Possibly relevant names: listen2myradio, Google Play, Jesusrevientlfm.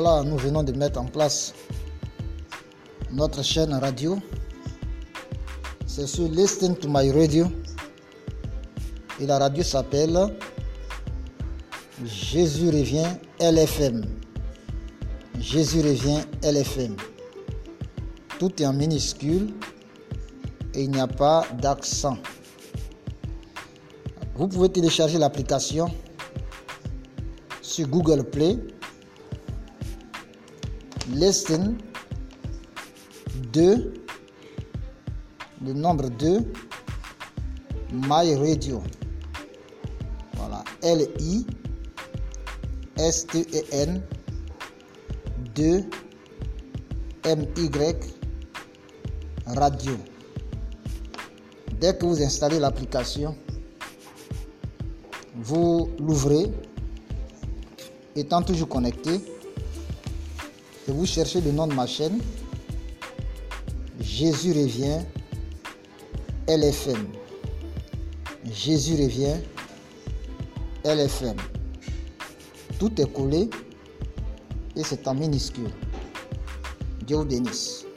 Voilà, nous venons de mettre en place notre chaîne radio. C'est sur listen2myradio. Et la radio s'appelle Jesusrevientlfm. Jesusrevientlfm. Tout est en minuscule et il n'y a pas d'accent. Vous pouvez télécharger l'application sur Google Play. Listen2, le nombre 2, My Radio. Voilà, L-I-S-T-E-N 2 M-Y Radio. Dès que vous installez l'application, vous l'ouvrez, étant toujours connecté, et vous cherchez le nom de ma chaîne, Jesusrevientlfm. Jesusrevientlfm. Tout est collé et c'est en minuscule. Dieu vous bénisse.